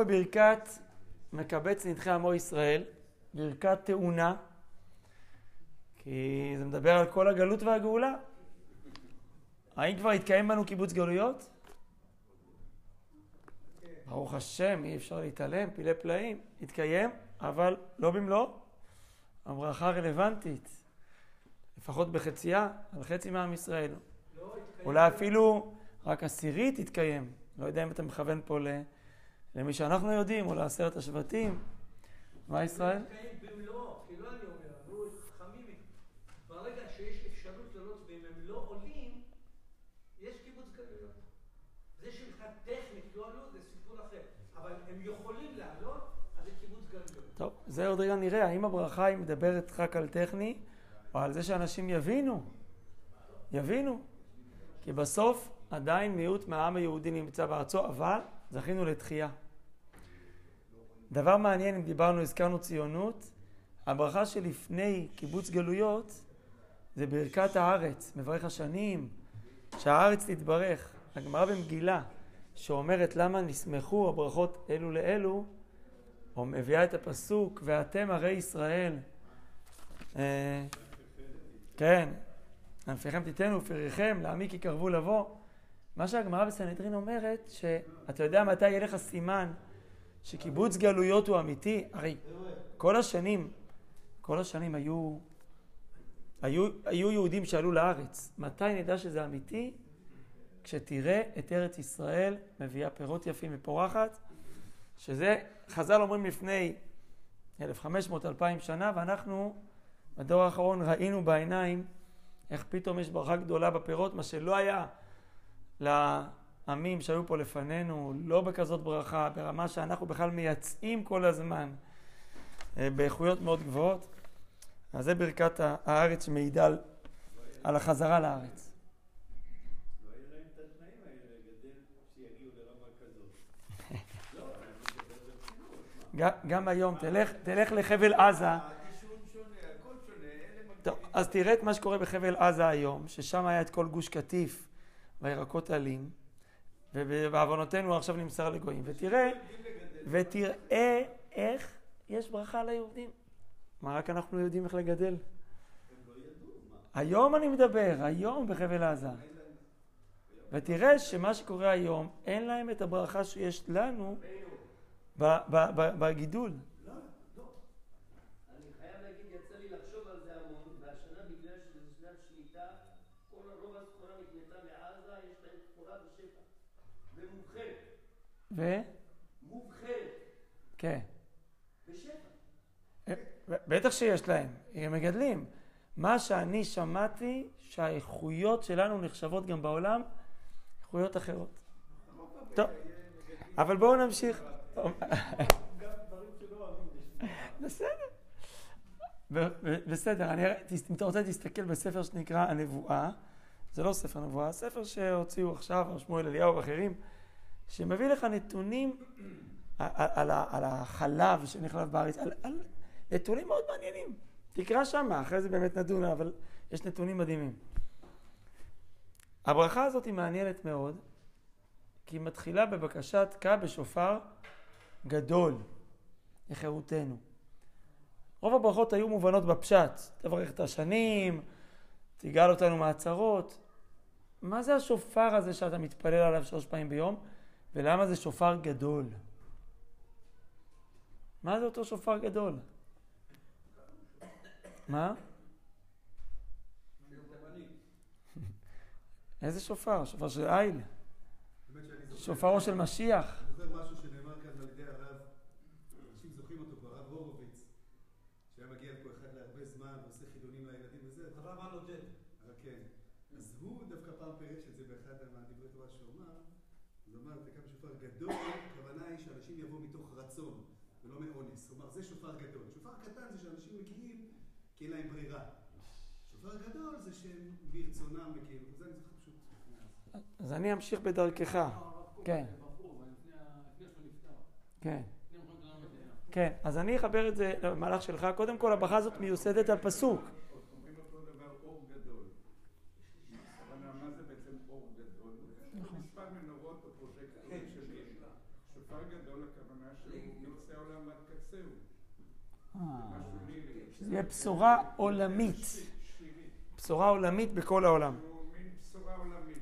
אנחנו בברכת מקבץ נדחי עמו ישראל, ברכת תאונה, כי זה מדבר על כל הגלות והגאולה. האם כבר התקיים בנו קיבוץ גלויות? ברוך השם, אי אפשר להתעלם, פילי פלאים, התקיים, אבל לא במלוא. הברכה רלוונטית, לפחות בחצייה, על חצי מעם ישראל. אולי אפילו רק עשירית התקיים. לא יודע אם אתה מכוון פה למי שאנחנו יודעים, או לעשרת השבטים. מה ישראל? התקיים במלוא, כי לא אני אומר, אמרו חכמים, ברגע שיש אפשרות לעלות והם לא עולים, יש קיבוץ גלויות. זה שלך טכנית, לא עלות, זה סיפור אחר. אבל הם יכולים לעלות, אז זה קיבוץ גלויות. טוב, זה עוד רגע נראה. האם הברכה היא מדברת רק על טכני, או על זה שאנשים יבינו? יבינו. כי בסוף עדיין מיעוט מהעם היהודי נמצא בארצו, אבל זכינו לתחייה. דבר מעניין, אם דיברנו, הזכרנו ציונות, הברכה שלפני קיבוץ גלויות זה ברכת הארץ, מברך השנים, שהארץ תתברך. הגמרא במגילה שאומרת למה נסמכו הברכות אלו לאלו, או מביאה את הפסוק, ואתם הרי ישראל. כן. ענפיכם תיתנו ופריכם, לעמי כי קרבו לבוא. מה שהגמרא בסנהדרין אומרת, שאתה יודע מתי יהיה לך סימן שקיבוץ גלויות הוא אמיתי. הרי כל השנים היו יהודים שעלו לארץ. מתי נדע שזה אמיתי? כשתראה את ארץ ישראל מביאה פירות יפים ופורחת, שזה חז"ל אומרים לפני 1500-2000 שנה, ואנחנו בדור האחרון ראינו בעיניים איך פתאום יש ברכה גדולה בפירות, מה שלא היה לעמים שהיו פה לפנינו, לא בכזאת ברכה, ברמה שאנחנו בכלל מייצאים כל הזמן, באיכויות מאוד גבוהות. אז זה ברכת הארץ שמעידה על החזרה לארץ. לא היה להם את התנאים האלה, לגדל שיגיעו לרמה כזאת. גם היום, תלך לחבל עזה, טוב, אז תראה את מה שקורה בחבל עזה היום, ששם היה את כל גוש קטיף והירקות עלים, ובעוונותינו עכשיו נמסר לגויים. ותראה איך יש ברכה ליהודים. מה, רק אנחנו יודעים איך לגדל? הם לא ידעו, מה? היום אני מדבר, היום בחבל עזה. ותראה שמה שקורה היום, אין להם את הברכה שיש לנו בגידול. כן. בשפע. בטח שיש להם, הם מגדלים. מה שאני שמעתי, שהאיכויות שלנו נחשבות גם בעולם, איכויות אחרות. טוב, אבל בואו נמשיך. גם דברים שלא אוהבים. בסדר. בסדר, אם אתה רוצה להסתכל בספר שנקרא הנבואה, זה לא ספר נבואה, ספר שהוציאו עכשיו, שמואל אליהו ואחרים, שמביא לך נתונים על החלב שנחלב בארץ, על נתונים מאוד מעניינים. תקרא שמה, אחרי זה באמת נדונה, אבל יש נתונים מדהימים. הברכה הזאת היא מעניינת מאוד, כי היא מתחילה בבקשת כה בשופר גדול לחירותנו. רוב הברכות היו מובנות בפשט, תברך את השנים, תיגאל אותנו מהצרות. מה זה השופר הזה שאתה מתפלל עליו 3 פעמים ביום? ולמה זה שופר גדול? מה זה אותו שופר גדול? מה? איזה שופר? שופר של איל? שופרו של משיח? אני זוכר משהו שנאמר כאן על ידי הרב, אנשים זוכרים אותו כבר, הרב הורוביץ, שהיה מגיע פה אחד להרבה זמן, ועושה חידונים לילדים וזה, הרב הנוג'ן. כן. אז הוא דווקא פעם פרש את זה באחד מהדברי תורה שאומר, זאת אומרת, זה כמה שופר גדול, הכוונה היא שאנשים יבואו מתוך רצון ולא מאונס. זאת אומרת, זה שופר גדול. שופר קטן זה שאנשים מגיעים כי אין להם ברירה. שופר גדול זה שהם ברצונם מגיעים. זה אני זוכר פשוט. אז אני אמשיך בדרכך. כן. כן. כן, אז אני אחבר את זה למהלך שלך. קודם כל, הברכה הזאת מיוסדת על פסוק. שזה יהיה בשורה עולמית. בשורה עולמית בכל העולם.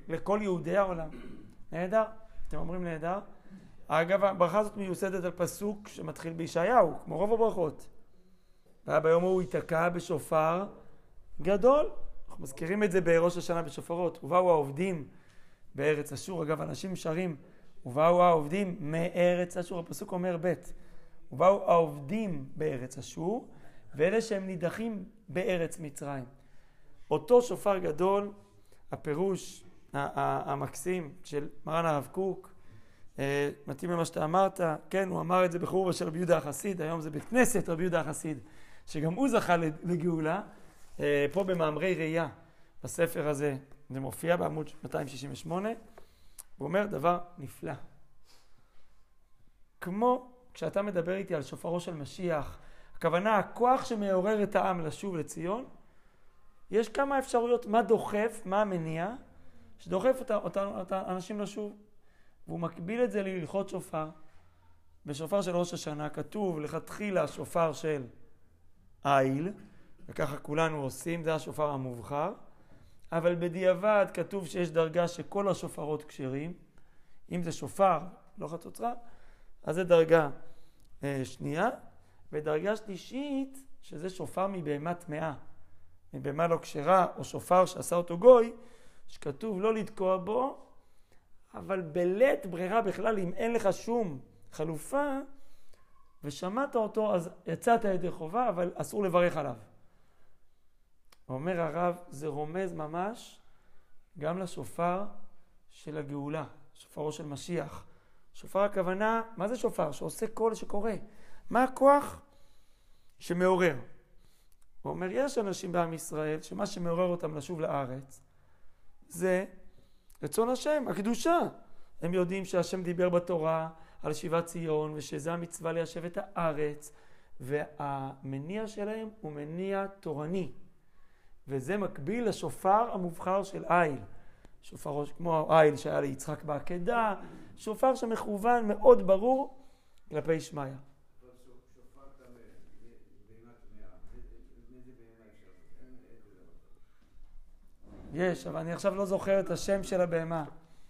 לכל יהודי העולם. נהדר? אתם אומרים נהדר? אגב, הברכה הזאת מיוסדת על פסוק שמתחיל בישעיהו, כמו רוב הברכות. ביום הוא ייתקע בשופר גדול. אנחנו מזכירים את זה בראש השנה בשופרות. ובאו העובדים בארץ אשור. אגב, אנשים שרים, ובאו העובדים מארץ אשור. הפסוק אומר בית. ובאו העובדים בארץ אשור, ואלה שהם נידחים בארץ מצרים. אותו שופר גדול, הפירוש המקסים של מרן הרב קוק, מתאים למה שאתה אמרת, כן, הוא אמר את זה בחורבו של רבי יהודה החסיד, היום זה בית כנסת רבי יהודה החסיד, שגם הוא זכה לגאולה, פה במאמרי ראייה, בספר הזה, זה מופיע בעמוד 268, הוא אומר דבר נפלא. כמו כשאתה מדבר איתי על שופרו של משיח, הכוונה, הכוח שמעורר את העם לשוב לציון, יש כמה אפשרויות, מה דוחף, מה המניע, שדוחף אותה אנשים לשוב. והוא מקביל את זה להלכות שופר. בשופר של ראש השנה כתוב, לכתחילה שופר של איל, וככה כולנו עושים, זה השופר המובחר. אבל בדיעבד כתוב שיש דרגה שכל השופרות כשרים, אם זה שופר, לא חצוצרה, אז זה דרגה שנייה. ודרגה שלישית, שזה שופר מבהמת טמאה, מבהמה לא כשרה, או שופר שעשה אותו גוי, שכתוב לא לתקוע בו, אבל בלית ברירה בכלל, אם אין לך שום חלופה, ושמעת אותו, אז יצאת ידי חובה, אבל אסור לברך עליו. אומר הרב, זה רומז ממש גם לשופר של הגאולה, שופרו של משיח. שופר הכוונה, מה זה שופר? שעושה כל שקורה. מה הכוח שמעורר? הוא אומר, יש אנשים בעם ישראל שמה שמעורר אותם לשוב לארץ זה רצון השם, הקדושה. הם יודעים שהשם דיבר בתורה על שיבת ציון ושזה המצווה ליישב את הארץ, והמניע שלהם הוא מניע תורני. וזה מקביל לשופר המובחר של איל. שופר כמו איל שהיה ליצחק בעקדה, שופר שמכוון מאוד ברור כלפי ישמעיה. יש, אבל אני עכשיו לא זוכר את השם של הבהמה.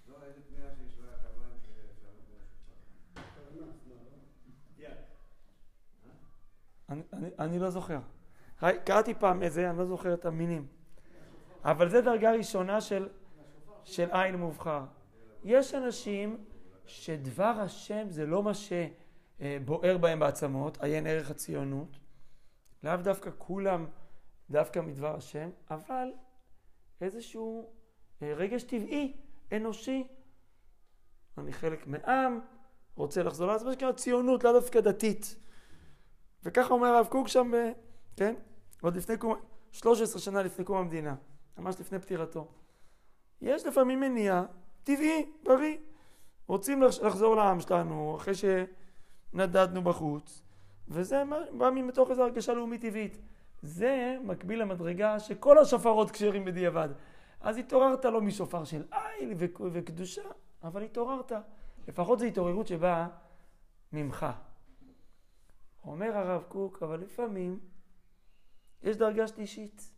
לא, איזה פנייה שיש לה כוון של... אני לא זוכר. קראתי פעם איזה, אני לא זוכר את המינים. אבל זו דרגה ראשונה של עין מובחר. יש אנשים שדבר השם זה לא מה שבוער בהם בעצמות, עיין ערך הציונות. לאו דווקא כולם דווקא מדבר השם, אבל... איזשהו רגש טבעי, אנושי. אני חלק מעם, רוצה לחזור לעצמך, מה שקרה ציונות, לא דווקא דתית. וככה אומר הרב קוק שם, כן? עוד לפני קום, 13 שנה לפני קום המדינה, ממש לפני פטירתו. יש לפעמים מניע, טבעי, בריא. רוצים לחזור לעם שלנו, אחרי שנדדנו בחוץ. וזה בא מתוך איזו הרגשה לאומית טבעית. זה מקביל למדרגה שכל השופרות כשרים בדיעבד. אז התעוררת לא משופר של איל וקדושה, אבל התעוררת. לפחות זו התעוררות שבאה ממך. אומר הרב קוק, אבל לפעמים יש דרגה שלישית,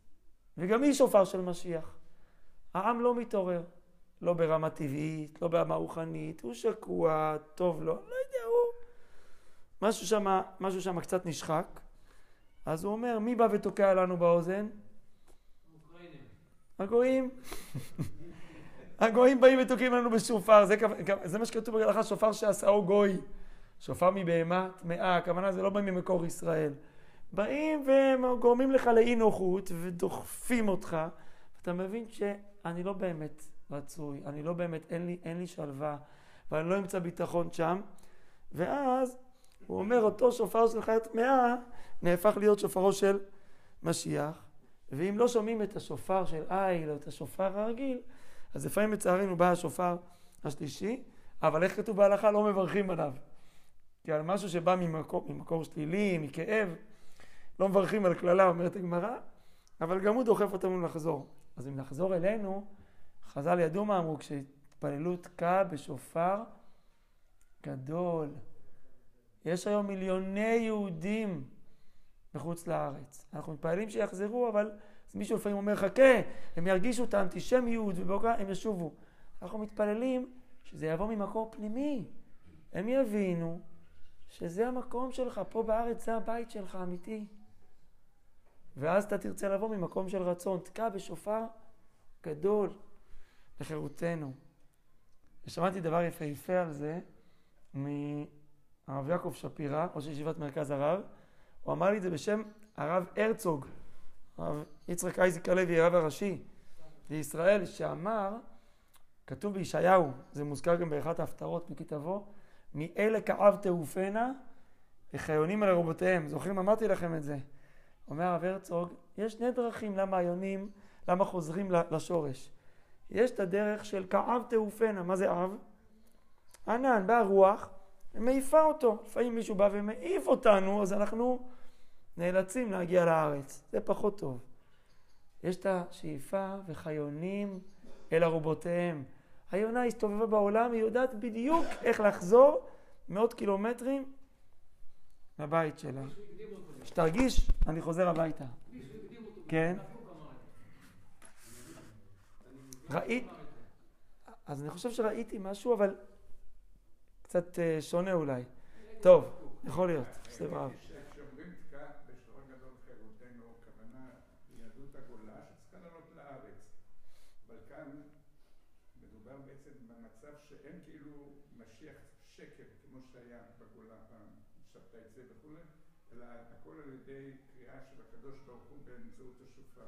וגם היא שופר של משיח. העם לא מתעורר, לא ברמה טבעית, לא ברמה רוחנית, הוא שקוע, טוב לו, לא יודע, הוא... משהו שם קצת נשחק. אז הוא אומר, מי בא ותוקע לנו באוזן? הגויים. הגויים באים ותוקעים לנו בשופר. זה מה שכתוב בהלכה, שופר שעשהו גוי. שופר מבהמה טמאה, הכוונה זה לא בא ממקור ישראל. באים וגורמים לך לאי נוחות ודוחפים אותך. אתה מבין שאני לא באמת רצוי, אני לא באמת, אין לי שלווה, ואני לא אמצא ביטחון שם. ואז הוא אומר, אותו שופר של חיית טמאה, נהפך להיות שופרו של משיח, ואם לא שומעים את השופר של איל או את השופר הרגיל, אז לפעמים מצערנו בא השופר השלישי, אבל איך כתוב בהלכה לא מברכים עליו. כי על משהו שבא ממקור שלילי, מכאב, לא מברכים על כללה, אומרת הגמרא, אבל גם הוא דוחף אותנו לחזור. אז אם נחזור אלינו, חז"ל ידעו מה אמרו, כשהתפללו תקע בשופר גדול. יש היום מיליוני יהודים בחוץ לארץ. אנחנו מתפעלים שיחזרו, אבל מישהו לפעמים אומר, חכה, הם ירגישו את האנטישמיות, הם ישובו. אנחנו מתפללים שזה יבוא ממקור פנימי. הם יבינו שזה המקום שלך, פה בארץ זה הבית שלך, אמיתי. ואז אתה תרצה לבוא ממקום של רצון, תקע בשופר גדול לחירותנו. ושמעתי דבר יפהפה על זה מהרב יעקב שפירא, ראש ישיבת מרכז הרב. הוא אמר לי את זה בשם הרב הרצוג, הרב יצחק אייזיק הלוי, הרב הראשי לישראל, שאמר, כתוב בישעיהו, זה מוזכר גם באחת ההפטרות בכתבו, מאלה כאב תעופנה וחיונים על רבותיהם. זוכרים? אמרתי לכם את זה. אומר הרב הרצוג, יש שני דרכים למה היונים, למה חוזרים לשורש. יש את הדרך של כאב תעופנה. מה זה אב? ענן, באה רוח, ומעיפה אותו. לפעמים מישהו בא ומעיף אותנו, אז אנחנו נאלצים להגיע לארץ. זה פחות טוב. יש את השאיפה וחיונים אל הרובותיהם. היונה הסתובבה בעולם, היא יודעת בדיוק איך לחזור מאות קילומטרים לבית שלה. שתרגיש, אני חוזר הביתה. כן? ראית? אז אני חושב שראיתי משהו, אבל קצת שונה אולי. טוב, יכול להיות. סתם רב. כשאומרים תקע בשורה גדול חירותנו, כוונה ליהדות הגולה שצריכה לעלות לארץ. אבל כאן מדובר בעצם במצב שאין כאילו משיח שקר, כמו שהיה בגולה פעם, שבתה את זה וכו', אלא הכל על ידי קריאה של הקדוש ברוך הוא באמצעות השופר.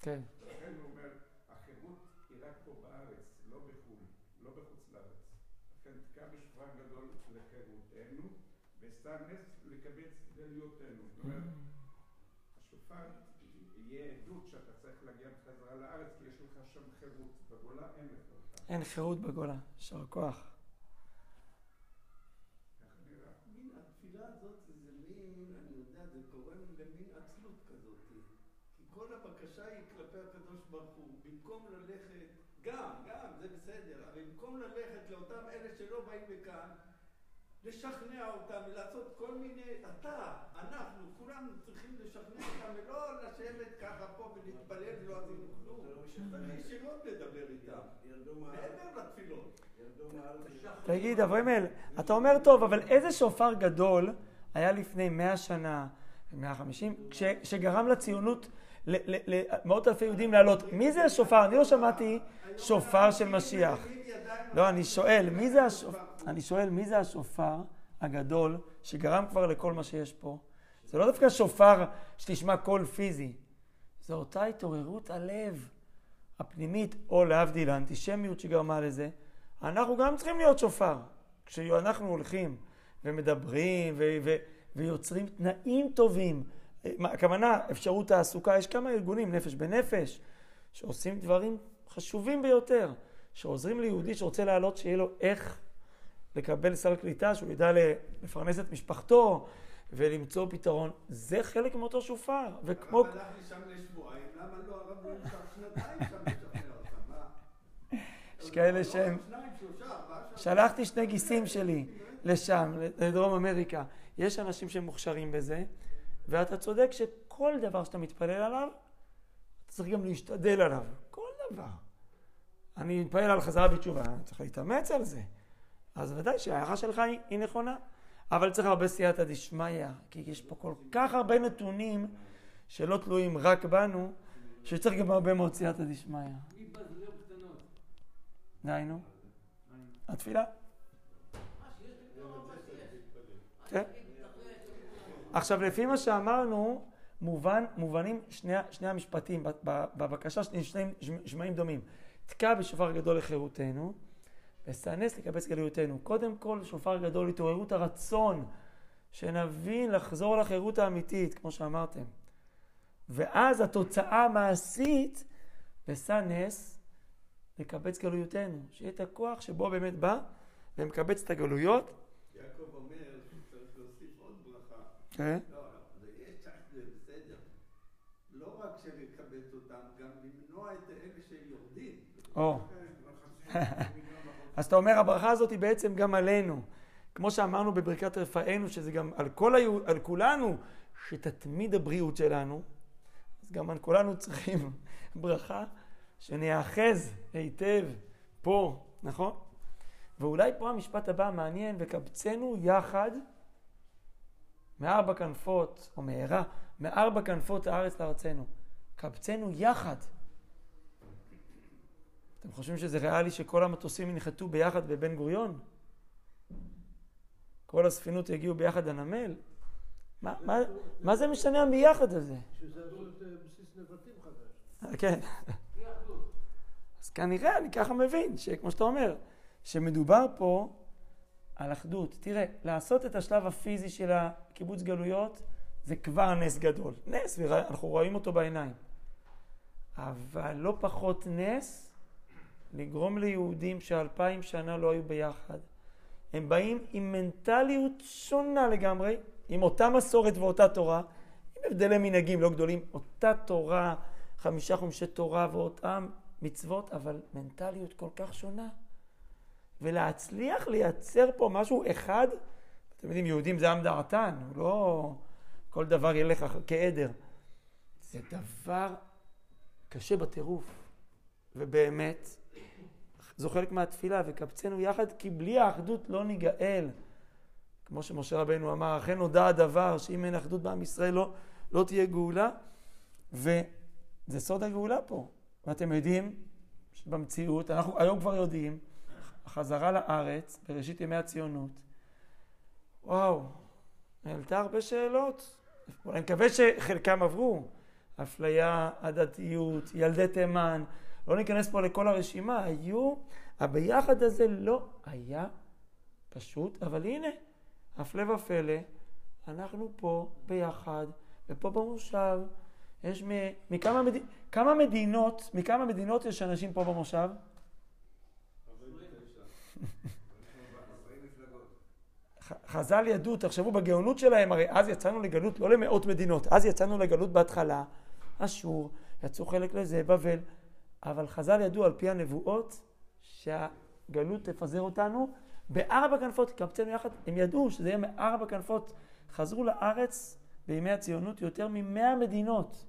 כן. ולכן הוא אומר, החירות היא רק פה בארץ, לא בחו"ל, לא בחוץ לארץ. לכן תקע בשורה גדול לחירותנו, ועשתה נס לקבץ דליותנו. זאת אומרת, השופר יהיה עדות שאתה צריך להגיע בחזרה לארץ, כי יש לך שם חירות. בגולה אין לך. אין חירות בגולה, שר כוח. התפילה הזאת זה מין, אני יודע, זה קוראים למין עצלות כזאת. כי כל הבקשה היא כלפי הקדוש ברוך הוא. במקום ללכת, גם, זה בסדר, אבל במקום ללכת לאותם אלה שלא באים מכאן, לשכנע אותם ולעשות כל מיני, אנחנו, כולם צריכים לשכנע אותם ולא לשבת ככה פה ולהתפלל ולא עזינו כלום. צריך ישירות לדבר איתם, מעבר לתפילות. תגיד, אברמל, אתה אומר טוב, אבל איזה שופר גדול היה לפני 100 שנה, 150, שגרם לציונות למאות אלפי יהודים לעלות. מי זה השופר? אני לא שמעתי שופר של משיח. לא, אני שואל, מי זה השופר הגדול שגרם כבר לכל מה שיש פה? זה לא דווקא שופר שתשמע קול פיזי. זו אותה התעוררות הלב הפנימית, או להבדיל, האנטישמיות שגרמה לזה. אנחנו גם צריכים להיות שופר. כשאנחנו הולכים ומדברים ויוצרים תנאים טובים, הכוונה, אפשרות תעסוקה, יש כמה ארגונים, נפש בנפש, שעושים דברים חשובים ביותר, שעוזרים ליהודי שרוצה לעלות, שיהיה לו איך לקבל סל קליטה, שהוא ידע לפרנס את משפחתו ולמצוא פתרון. זה חלק מאותו שופר. וכמו... הרב הלך לי שם לשבועיים, למה לא? הרב הלך שם שנתיים שם לשחרר אותם, מה? יש כאלה שהם... שלחתי שני גיסים שלי לשם, לדרום אמריקה. יש אנשים שמוכשרים בזה, ואתה צודק שכל דבר שאתה מתפלל עליו, אתה צריך גם להשתדל עליו. כל דבר. אני מתפלל על חזרה בתשובה, אני צריך להתאמץ על זה. אז ודאי שההערכה שלך היא נכונה, אבל צריך הרבה סייעתא דשמיא, כי יש פה כל כך הרבה נתונים שלא תלויים רק בנו, שצריך גם הרבה מאוד סייעתא דשמיא. מי בזליות קטנות? דיינו. התפילה. עכשיו, לפי מה שאמרנו, מובנים שני המשפטים, בבקשה שנשמעים דומים. תקע בשופר גדול לחירותנו, וסנס לקבץ גלויותנו. קודם כל, שופר גדול להתעוררות הרצון, שנבין לחזור לחירות האמיתית, כמו שאמרתם. ואז התוצאה המעשית, וסנס לקבץ גלויותנו. שיהיה את הכוח שבו באמת בא, ומקבץ את הגלויות. יעקב אומר שצריך להוסיף עוד ברכה. כן. לא, יש לך בסדר. לא רק שלקבץ אותם, גם למנוע את אלה שיורדים. או. אז אתה אומר, הברכה הזאת היא בעצם גם עלינו. כמו שאמרנו בברכת רפאנו, שזה גם על כולנו, שתתמיד הבריאות שלנו, אז גם כולנו צריכים ברכה שנאחז היטב פה, נכון? ואולי פה המשפט הבא מעניין, וקבצנו יחד מארבע כנפות, או מהרה, מארבע כנפות הארץ לארצנו. קבצנו יחד. אתם חושבים שזה ריאלי שכל המטוסים ינחתו ביחד בבן גוריון? כל הספינות יגיעו ביחד לנמל? מה זה משנה הביחד הזה? שזה בסיס נבטים חדש. כן. אז כנראה, אני ככה מבין, שכמו שאתה אומר, שמדובר פה על אחדות. תראה, לעשות את השלב הפיזי של הקיבוץ גלויות, זה כבר נס גדול. נס, ואנחנו רואים אותו בעיניים. אבל לא פחות נס, לגרום ליהודים ש2000 שנה לא היו ביחד. הם באים עם מנטליות שונה לגמרי, עם אותה מסורת ואותה תורה, עם הבדלי מנהגים לא גדולים, אותה תורה, 5 חומשי תורה ואותם מצוות, אבל מנטליות כל כך שונה. ולהצליח לייצר פה משהו אחד, אתם יודעים, יהודים זה עם דעתן, לא כל דבר ילך כעדר. זה דבר קשה בטירוף. ובאמת, זו חלק מהתפילה, וקבצנו יחד, כי בלי האחדות לא ניגאל. כמו שמשה רבנו אמר, אכן הודע הדבר, שאם אין אחדות בעם ישראל לא תהיה גאולה. וזה סוד הגאולה פה. ואתם יודעים שבמציאות, אנחנו היום כבר יודעים, החזרה לארץ, בראשית ימי הציונות, וואו, העלתה הרבה שאלות. אני מקווה שחלקם עברו. אפליה, עדתיות, ילדי תימן, לא ניכנס פה לכל הרשימה, היו, הביחד הזה לא היה פשוט, אבל הנה, הפלא ופלא, אנחנו פה ביחד, ופה במושב, יש מכמה מדינות יש אנשים פה במושב? 20. חז"ל ידעו, תחשבו בגאונות שלהם, הרי אז יצאנו לגלות, לא למאות מדינות, אז יצאנו לגלות בהתחלה, אשור, יצאו חלק לזה, בבל, אבל חז"ל ידעו על פי הנבואות שהגלות תפזר אותנו בארבע כנפות, קבצנו יחד, הם ידעו שזה יהיה מארבע כנפות. חזרו לארץ בימי הציונות יותר מ100 מדינות.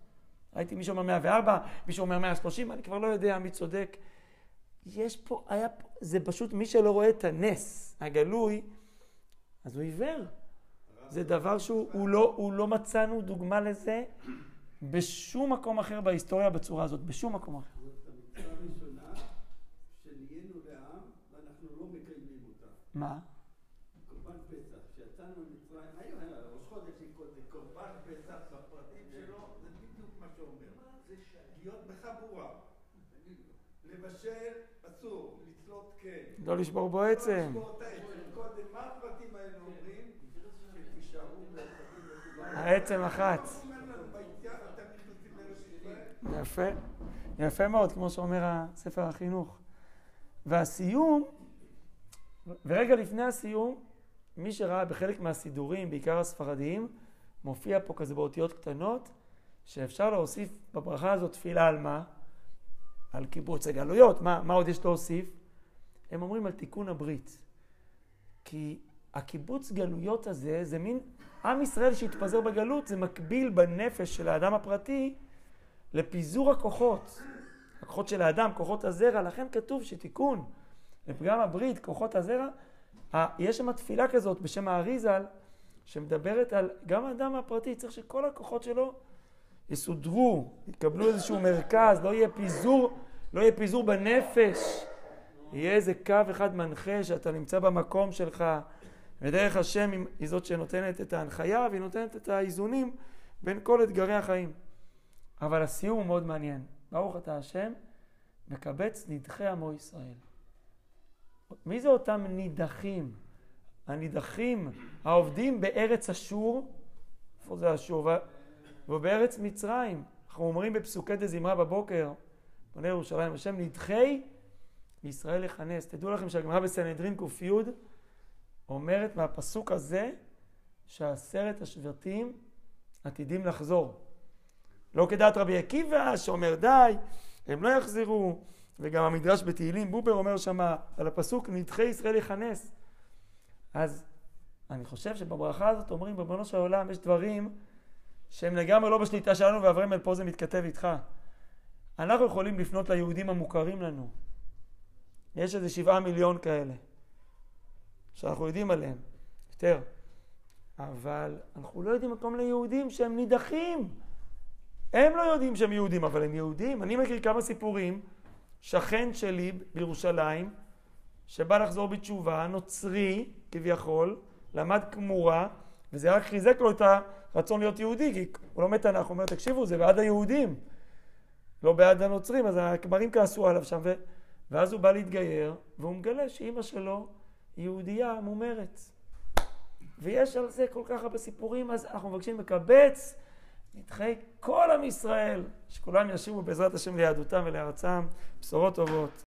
ראיתי מישהו אומר 104, מישהו אומר 130, אני כבר לא יודע מי צודק. יש פה, זה פשוט מי שלא רואה את הנס הגלוי, אז הוא עיוור. זה דבר שהוא לא מצאנו דוגמה לזה בשום מקום אחר בהיסטוריה בצורה הזאת, בשום מקום אחר. מה? קורבן פסח, שיצאנו למצרים, היום ראש חודש זה קורבן פסח בפרטים שלו, זה בדיוק מה שאומר. זה להיות בחבורה, לבשל אסור, לצלות כן. לא לשבור בו עצם. קודם, מה הפרטים האלה אומרים? שתישארו בפרטים. העצם אחת. יפה, יפה מאוד, כמו שאומר הספר החינוך. והסיום, ורגע לפני הסיום, מי שראה בחלק מהסידורים, בעיקר הספרדיים, מופיע פה כזה באותיות קטנות, שאפשר להוסיף בברכה הזאת תפילה על מה? על קיבוץ הגלויות. מה עוד יש להוסיף? הם אומרים על תיקון הברית. כי הקיבוץ גלויות הזה, זה מין עם ישראל שהתפזר בגלות, זה מקביל בנפש של האדם הפרטי לפיזור הכוחות. הכוחות של האדם, כוחות הזרע, לכן כתוב שתיקון. לפגם הברית, כוחות הזרע, יש שם תפילה כזאת בשם הארי ז"ל, שמדברת על גם האדם הפרטי, צריך שכל הכוחות שלו יסודרו, יקבלו איזשהו מרכז, לא יהיה פיזור בנפש, יהיה איזה קו אחד מנחה שאתה נמצא במקום שלך, ודרך השם היא זאת שנותנת את ההנחיה, והיא נותנת את האיזונים בין כל אתגרי החיים. אבל הסיום הוא מאוד מעניין. ברוך אתה השם, מקבץ נדחי עמו ישראל. מי זה אותם נידחים? הנידחים, העובדים בארץ אשור, איפה זה אשור? ובארץ מצרים, אנחנו אומרים בפסוקי דזמרה בבוקר, בונה ירושלים, השם נדחי ישראל לכנס. תדעו לכם שהגמרא בסנהדרין ק"י אומרת מהפסוק הזה, ש10 השבטים עתידים לחזור. לא כדעת רבי עקיבא שאומר די, הם לא יחזרו. וגם המדרש בתהילים, בובר אומר שמה, על הפסוק, נדחי ישראל יכנס. אז אני חושב שבברכה הזאת אומרים, בבנו של העולם, יש דברים שהם לגמרי לא בשליטה שלנו, ואברהם פה זה מתכתב איתך. אנחנו יכולים לפנות ליהודים המוכרים לנו. יש איזה 7 מיליון כאלה, שאנחנו יודעים עליהם, יותר. אבל אנחנו לא יודעים מקום ליהודים שהם נידחים. הם לא יודעים שהם יהודים, אבל הם יהודים. אני מכיר כמה סיפורים, שכן שלי בירושלים, שבא לחזור בתשובה, נוצרי כביכול, למד כמורה, וזה רק חיזק לו את הרצון להיות יהודי, כי הוא לא מת, אנחנו אומר, תקשיבו, זה בעד היהודים, לא בעד הנוצרים, אז הכמרים כעסו עליו שם, ואז הוא בא להתגייר, והוא מגלה שאימא שלו יהודייה מומרת. ויש על זה כל כך הרבה סיפורים, אז אנחנו מבקשים לקבץ, נדחי כל עם ישראל, שכולם ישיבו בעזרת השם ליהדותם ולארצם, בשורות טובות.